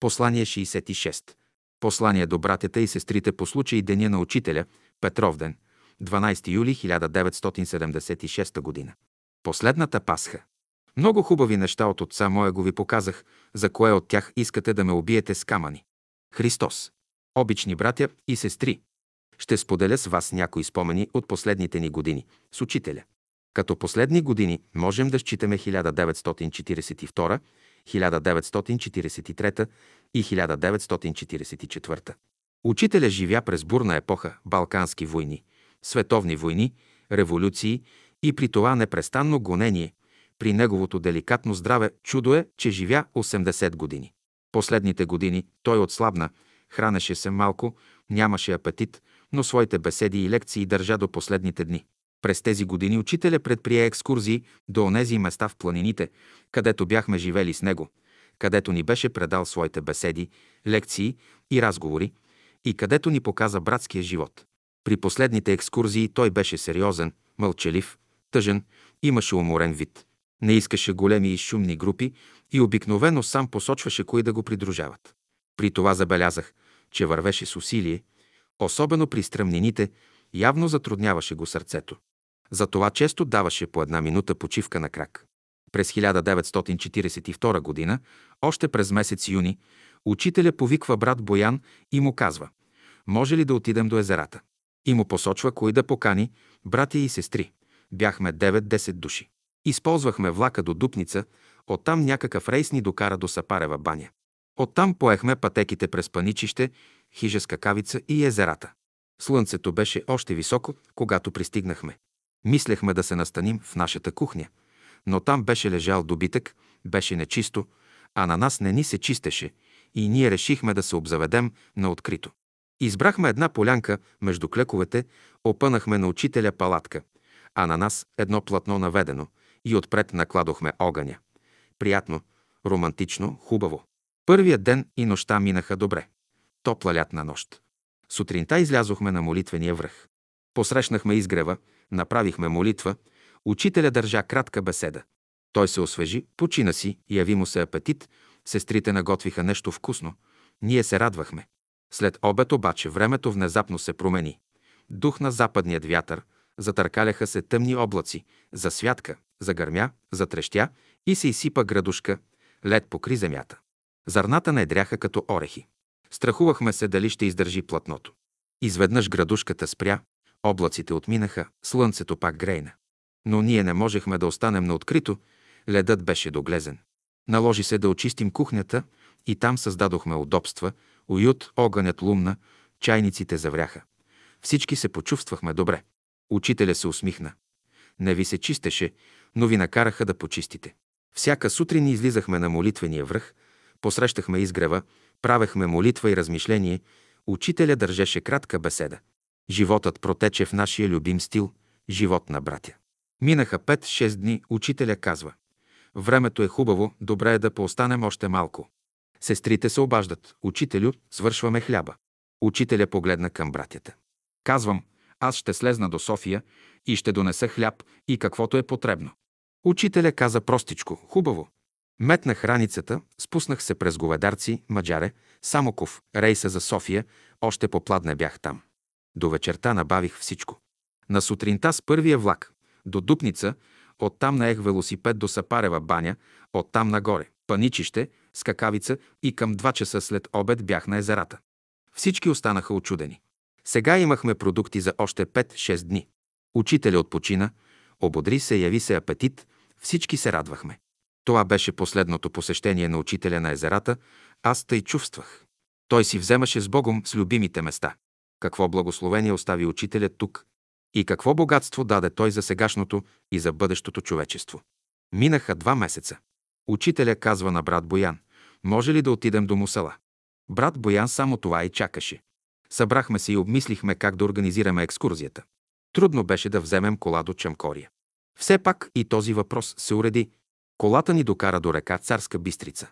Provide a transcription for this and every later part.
Послание 66. Послание до братята и сестрите по случай Деня на Учителя, Петровден, 12 юли 1976 година. Последната Пасха. Много хубави неща от отца моя го ви показах, за кое от тях искате да ме убиете с камъни. Христос. Обични братя и сестри, ще споделя с вас някои спомени от последните ни години с Учителя. Като последни години можем да считаме 1942, 1943 и 1944. Учителя живя през бурна епоха, балкански войни, световни войни, революции и при това непрестанно гонение. При неговото деликатно здраве чудо е, че живя 80 години. Последните години той отслабна, хранеше се малко, нямаше апетит, но своите беседи и лекции държа до последните дни. През тези години Учителя предприе екскурзии до онези места в планините, където бяхме живели с него, където ни беше предал своите беседи, лекции и разговори и където ни показа братския живот. При последните екскурзии той беше сериозен, мълчалив, тъжен, имаше уморен вид. Не искаше големи и шумни групи и обикновено сам посочваше кои да го придружават. При това забелязах, че вървеше с усилие, особено при стръмнините, явно затрудняваше го сърцето. Затова често даваше по една минута почивка на крак. През 1942 година, още през месец юни, Учителя повиква брат Боян и му казва: «Може ли да отидем до езерата?» И му посочва кои да покани, братя и сестри. Бяхме 9-10 души. Използвахме влака до Дупница, оттам някакъв рейс ни докара до Сапарева баня. Оттам поехме пътеките през Паничище, хижа Скакавица и езерата. Слънцето беше още високо, когато пристигнахме. Мислехме да се настаним в нашата кухня, но там беше лежал добитък, беше нечисто, а на нас не ни се чистеше и ние решихме да се обзаведем на открито. Избрахме една полянка между клековете, опънахме на Учителя палатка, а на нас едно платно наведено и отпред накладохме огъня. Приятно, романтично, хубаво. Първият ден и нощта минаха добре. Топла лятна нощ. Сутринта излязохме на молитвения връх. Посрещнахме изгрева, направихме молитва, Учителя държа кратка беседа. Той се освежи, почина си, яви му се апетит, сестрите наготвиха нещо вкусно, ние се радвахме. След обед обаче времето внезапно се промени. Духна западният вятър, затъркаляха се тъмни облаци, засвятка, загърмя, затрещя и се изсипа градушка, лед покри земята. Зърната недряха като орехи. Страхувахме се дали ще издържи платното. Изведнъж градушката спря, облаците отминаха, слънцето пак грейна. Но ние не можехме да останем на открито, ледът беше доглезен. Наложи се да очистим кухнята и там създадохме удобства, уют, огънят лумна, чайниците завряха. Всички се почувствахме добре. Учителя се усмихна. Не ви се чистеше, но ви накараха да почистите. Всяка сутрин излизахме на молитвения връх, посрещахме изгрева, правехме молитва и размишление, Учителя държеше кратка беседа. Животът протече в нашия любим стил – живот на братя. Минаха 5-6 дни, Учителя казва: «Времето е хубаво, добре е да поостанем още малко». Сестрите се обаждат: «Учителю, свършваме хляба». Учителя погледна към братята. Казвам: «Аз ще слезна до София и ще донеса хляб и каквото е потребно». Учителя каза простичко: «Хубаво». Метнах раницата, спуснах се през Говедарци, Маджаре, Самоков, рейса за София, още попладне бях там. До вечерта набавих всичко. На сутринта с първия влак до Дупница, оттам наех велосипед до Сапарева баня, оттам нагоре, Паничище, Скакавица и към 2 часа след обед бях на езерата. Всички останаха очудени. Сега имахме продукти за още 5-6 дни. Учителя отпочина, ободри се, яви се апетит, всички се радвахме. Това беше последното посещение на Учителя на езерата, аз тъй чувствах. Той си вземаше с Богом с любимите места. Какво благословение остави Учителя тук и какво богатство даде той за сегашното и за бъдещото човечество. Минаха 2 месеца. Учителя казва на брат Боян: «Може ли да отидем до Мусала?» Брат Боян само това и чакаше. Събрахме се и обмислихме как да организираме екскурзията. Трудно беше да вземем кола до Чамкория. Все пак и този въпрос се уреди. Колата ни докара до река Царска Бистрица.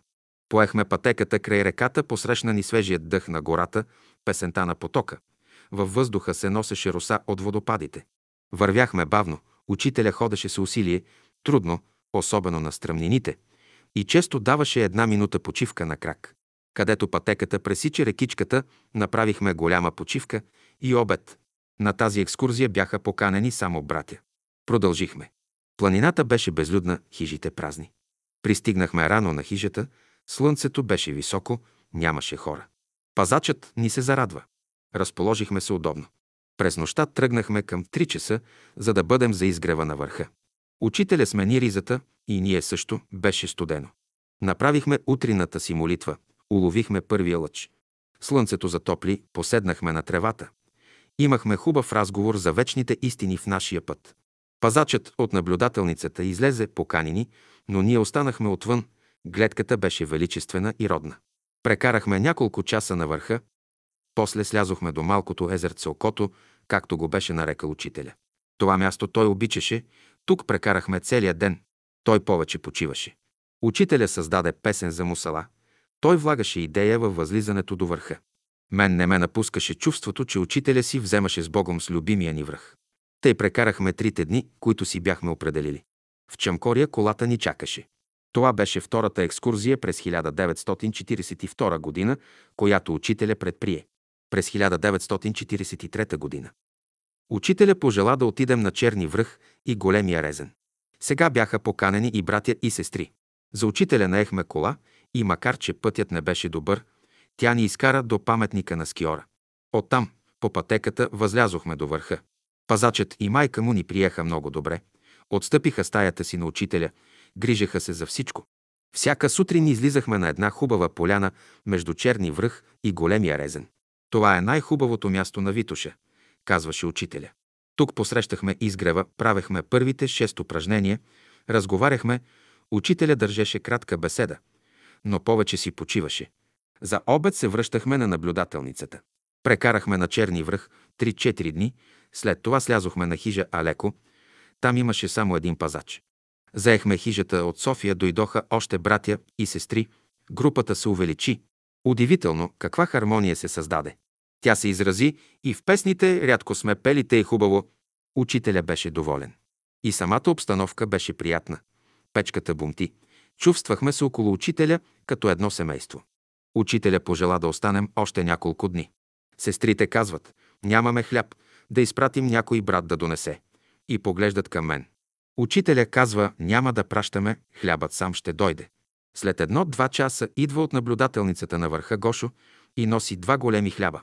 Поехме пътеката край реката, посрещна ни свежият дъх на гората, песента на потока. Във въздуха се носеше роса от водопадите. Вървяхме бавно, Учителя ходеше с усилие, трудно, особено на стръмнините, и често даваше една минута почивка на крак. където пътеката пресича рекичката, направихме голяма почивка и обед. На тази екскурзия бяха поканени само братя. Продължихме. Планината беше безлюдна, хижите празни. Пристигнахме рано на хижата, слънцето беше високо, нямаше хора. Пазачът ни се зарадва. Разположихме се удобно. През нощта тръгнахме към 3 часа, за да бъдем за изгрева на върха. Учителя смени ризата и ние също, беше студено. Направихме утрината си молитва, уловихме първия лъч. Слънцето затопли, поседнахме на тревата. Имахме хубав разговор за вечните истини в нашия път. Пазачът от наблюдателницата излезе покани ни, но ние останахме отвън. Гледката беше величествена и родна. Прекарахме няколко часа на върха, после слязохме до малкото езерце Окото, както го беше нарекал учителя. Това място той обичаше, тук прекарахме целия ден. Той повече почиваше. Учителя създаде песен за Мусала. Той влагаше идея във възлизането до върха. Мен не ме напускаше чувството, че учителя си вземаше с Богом с любимия ни връх. Тъй прекарахме 3 дни, които си бяхме определили. В Чамкория колата ни чакаше. Това беше втората екскурзия през 1942 година, която учителя предприе. През 1943 година. Учителя пожела да отидем на Черни връх и Големия резен. Сега бяха поканени и братя и сестри. За учителя наехме кола и макар, че пътят не беше добър, тя ни изкара до паметника на Скиора. Оттам, по пътеката, възлязохме до върха. Пазачът и майка му ни приеха много добре. Отстъпиха стаята си на учителя, грижеха се за всичко. Всяка сутрин излизахме на една хубава поляна между Черни връх и Големия резен. Това е най-хубавото място на Витоша, казваше учителя. Тук посрещахме изгрева, правехме първите 6 упражнения, разговаряхме, учителя държеше кратка беседа, но повече си почиваше. За обед се връщахме на наблюдателницата. Прекарахме на Черни връх 3-4 дни, след това слязохме на хижа Алеко. Там имаше само един пазач. Заехме хижата от София, дойдоха още братя и сестри. Групата се увеличи. Удивително каква хармония се създаде. Тя се изрази и в песните, рядко сме пели тъй хубаво. Учителя беше доволен. И самата обстановка беше приятна. Печката бумти. Чувствахме се около учителя като едно семейство. Учителя пожела да останем още няколко дни. Сестрите казват: нямаме хляб, да изпратим някой брат да донесе. И поглеждат към мен. Учителя казва: няма да пращаме, хлябът сам ще дойде. След 1-2 часа идва от наблюдателницата на върха Гошо и носи 2 големи хляба.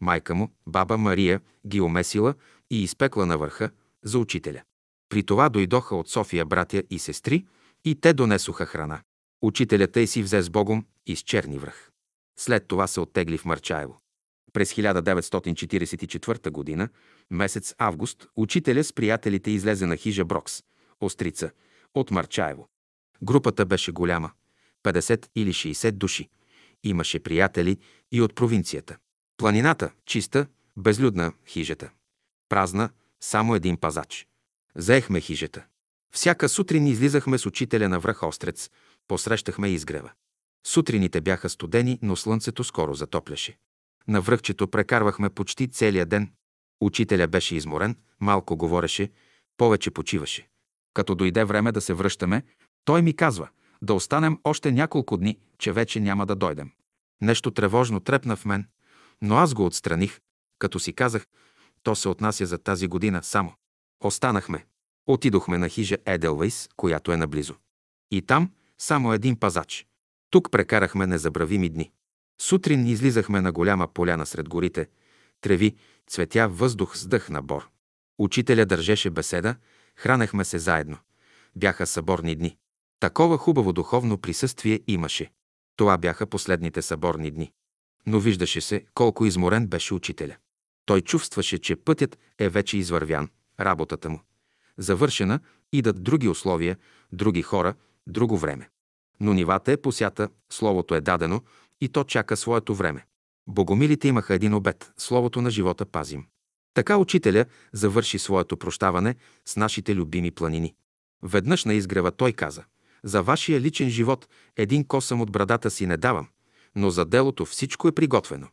Майка му, баба Мария, ги омесила и изпекла на върха за учителя. При това дойдоха от София братя и сестри и те донесоха храна. Учителята й си взе с Богом из Черни връх. След това се оттегли в Марчаево. През 1944 година, месец август, учителя с приятелите излезе на хижа Брокс, Острица, от Марчаево. Групата беше голяма – 50 или 60 души. Имаше приятели и от провинцията. Планината – чиста, безлюдна хижата. Празна, само един пазач. Заехме хижата. Всяка сутрин излизахме с учителя на връх Острец, посрещахме изгрева. Сутрините бяха студени, но слънцето скоро затопляше. На връхчето прекарвахме почти целия ден. Учителя беше изморен, малко говореше, повече почиваше. Като дойде време да се връщаме, той ми казва да останем още няколко дни, че вече няма да дойдем. Нещо тревожно трепна в мен, но аз го отстраних, като си казах, то се отнася за тази година само. Останахме. Отидохме на хижа Еделвейс, която е наблизо. И там само един пазач. Тук прекарахме незабравими дни. Сутрин излизахме на голяма поляна сред горите. Треви, цветя, въздух с дъх на бор. Учителя държеше беседа, хранехме се заедно. Бяха съборни дни. Такова хубаво духовно присъствие имаше. Това бяха последните съборни дни. Но виждаше се колко изморен беше учителя. Той чувстваше, че пътят е вече извървян, работата му завършена, идат други условия, други хора, друго време. Но нивата е посята, словото е дадено, и то чака своето време. Богомилите имаха един обет – словото на живота пазим. Така учителя завърши своето прощаване с нашите любими планини. Веднъж на изгрева той каза: за вашия личен живот един косъм от брадата си не давам, но за делото всичко е приготвено.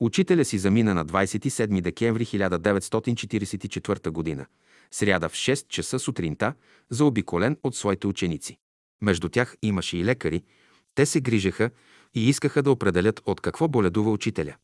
Учителя си замина на 27 декември 1944 година, сряда в 6 часа сутринта, заобиколен от своите ученици. Между тях имаше и лекари, те се грижеха и искаха да определят от какво боледува учителя.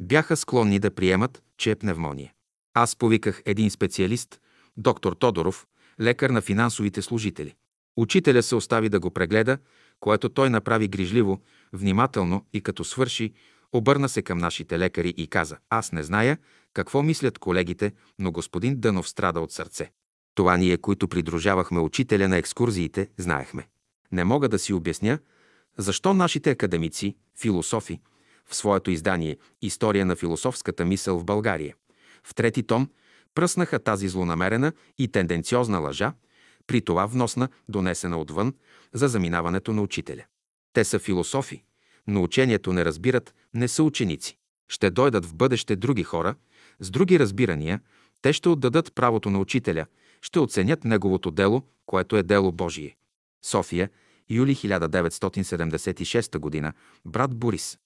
Бяха склонни да приемат, че е пневмония. Аз повиках един специалист, доктор Тодоров, лекар на финансовите служители. Учителя се остави да го прегледа, което той направи грижливо, внимателно, и като свърши, обърна се към нашите лекари и каза: «Аз не зная какво мислят колегите, но господин Дънов страда от сърце». Това ние, които придружавахме учителя на екскурзиите, знаехме. Не мога да си обясня защо нашите академици, философи, в своето издание «История на философската мисъл в България», в трети том, пръснаха тази злонамерена и тенденциозна лъжа, при това вносна, донесена отвън, за заминаването на учителя. Те са философи, но учението не разбират, не са ученици. Ще дойдат в бъдеще други хора, с други разбирания, те ще отдадат правото на учителя, ще оценят неговото дело, което е дело Божие. София, юли 1976 г., брат Борис.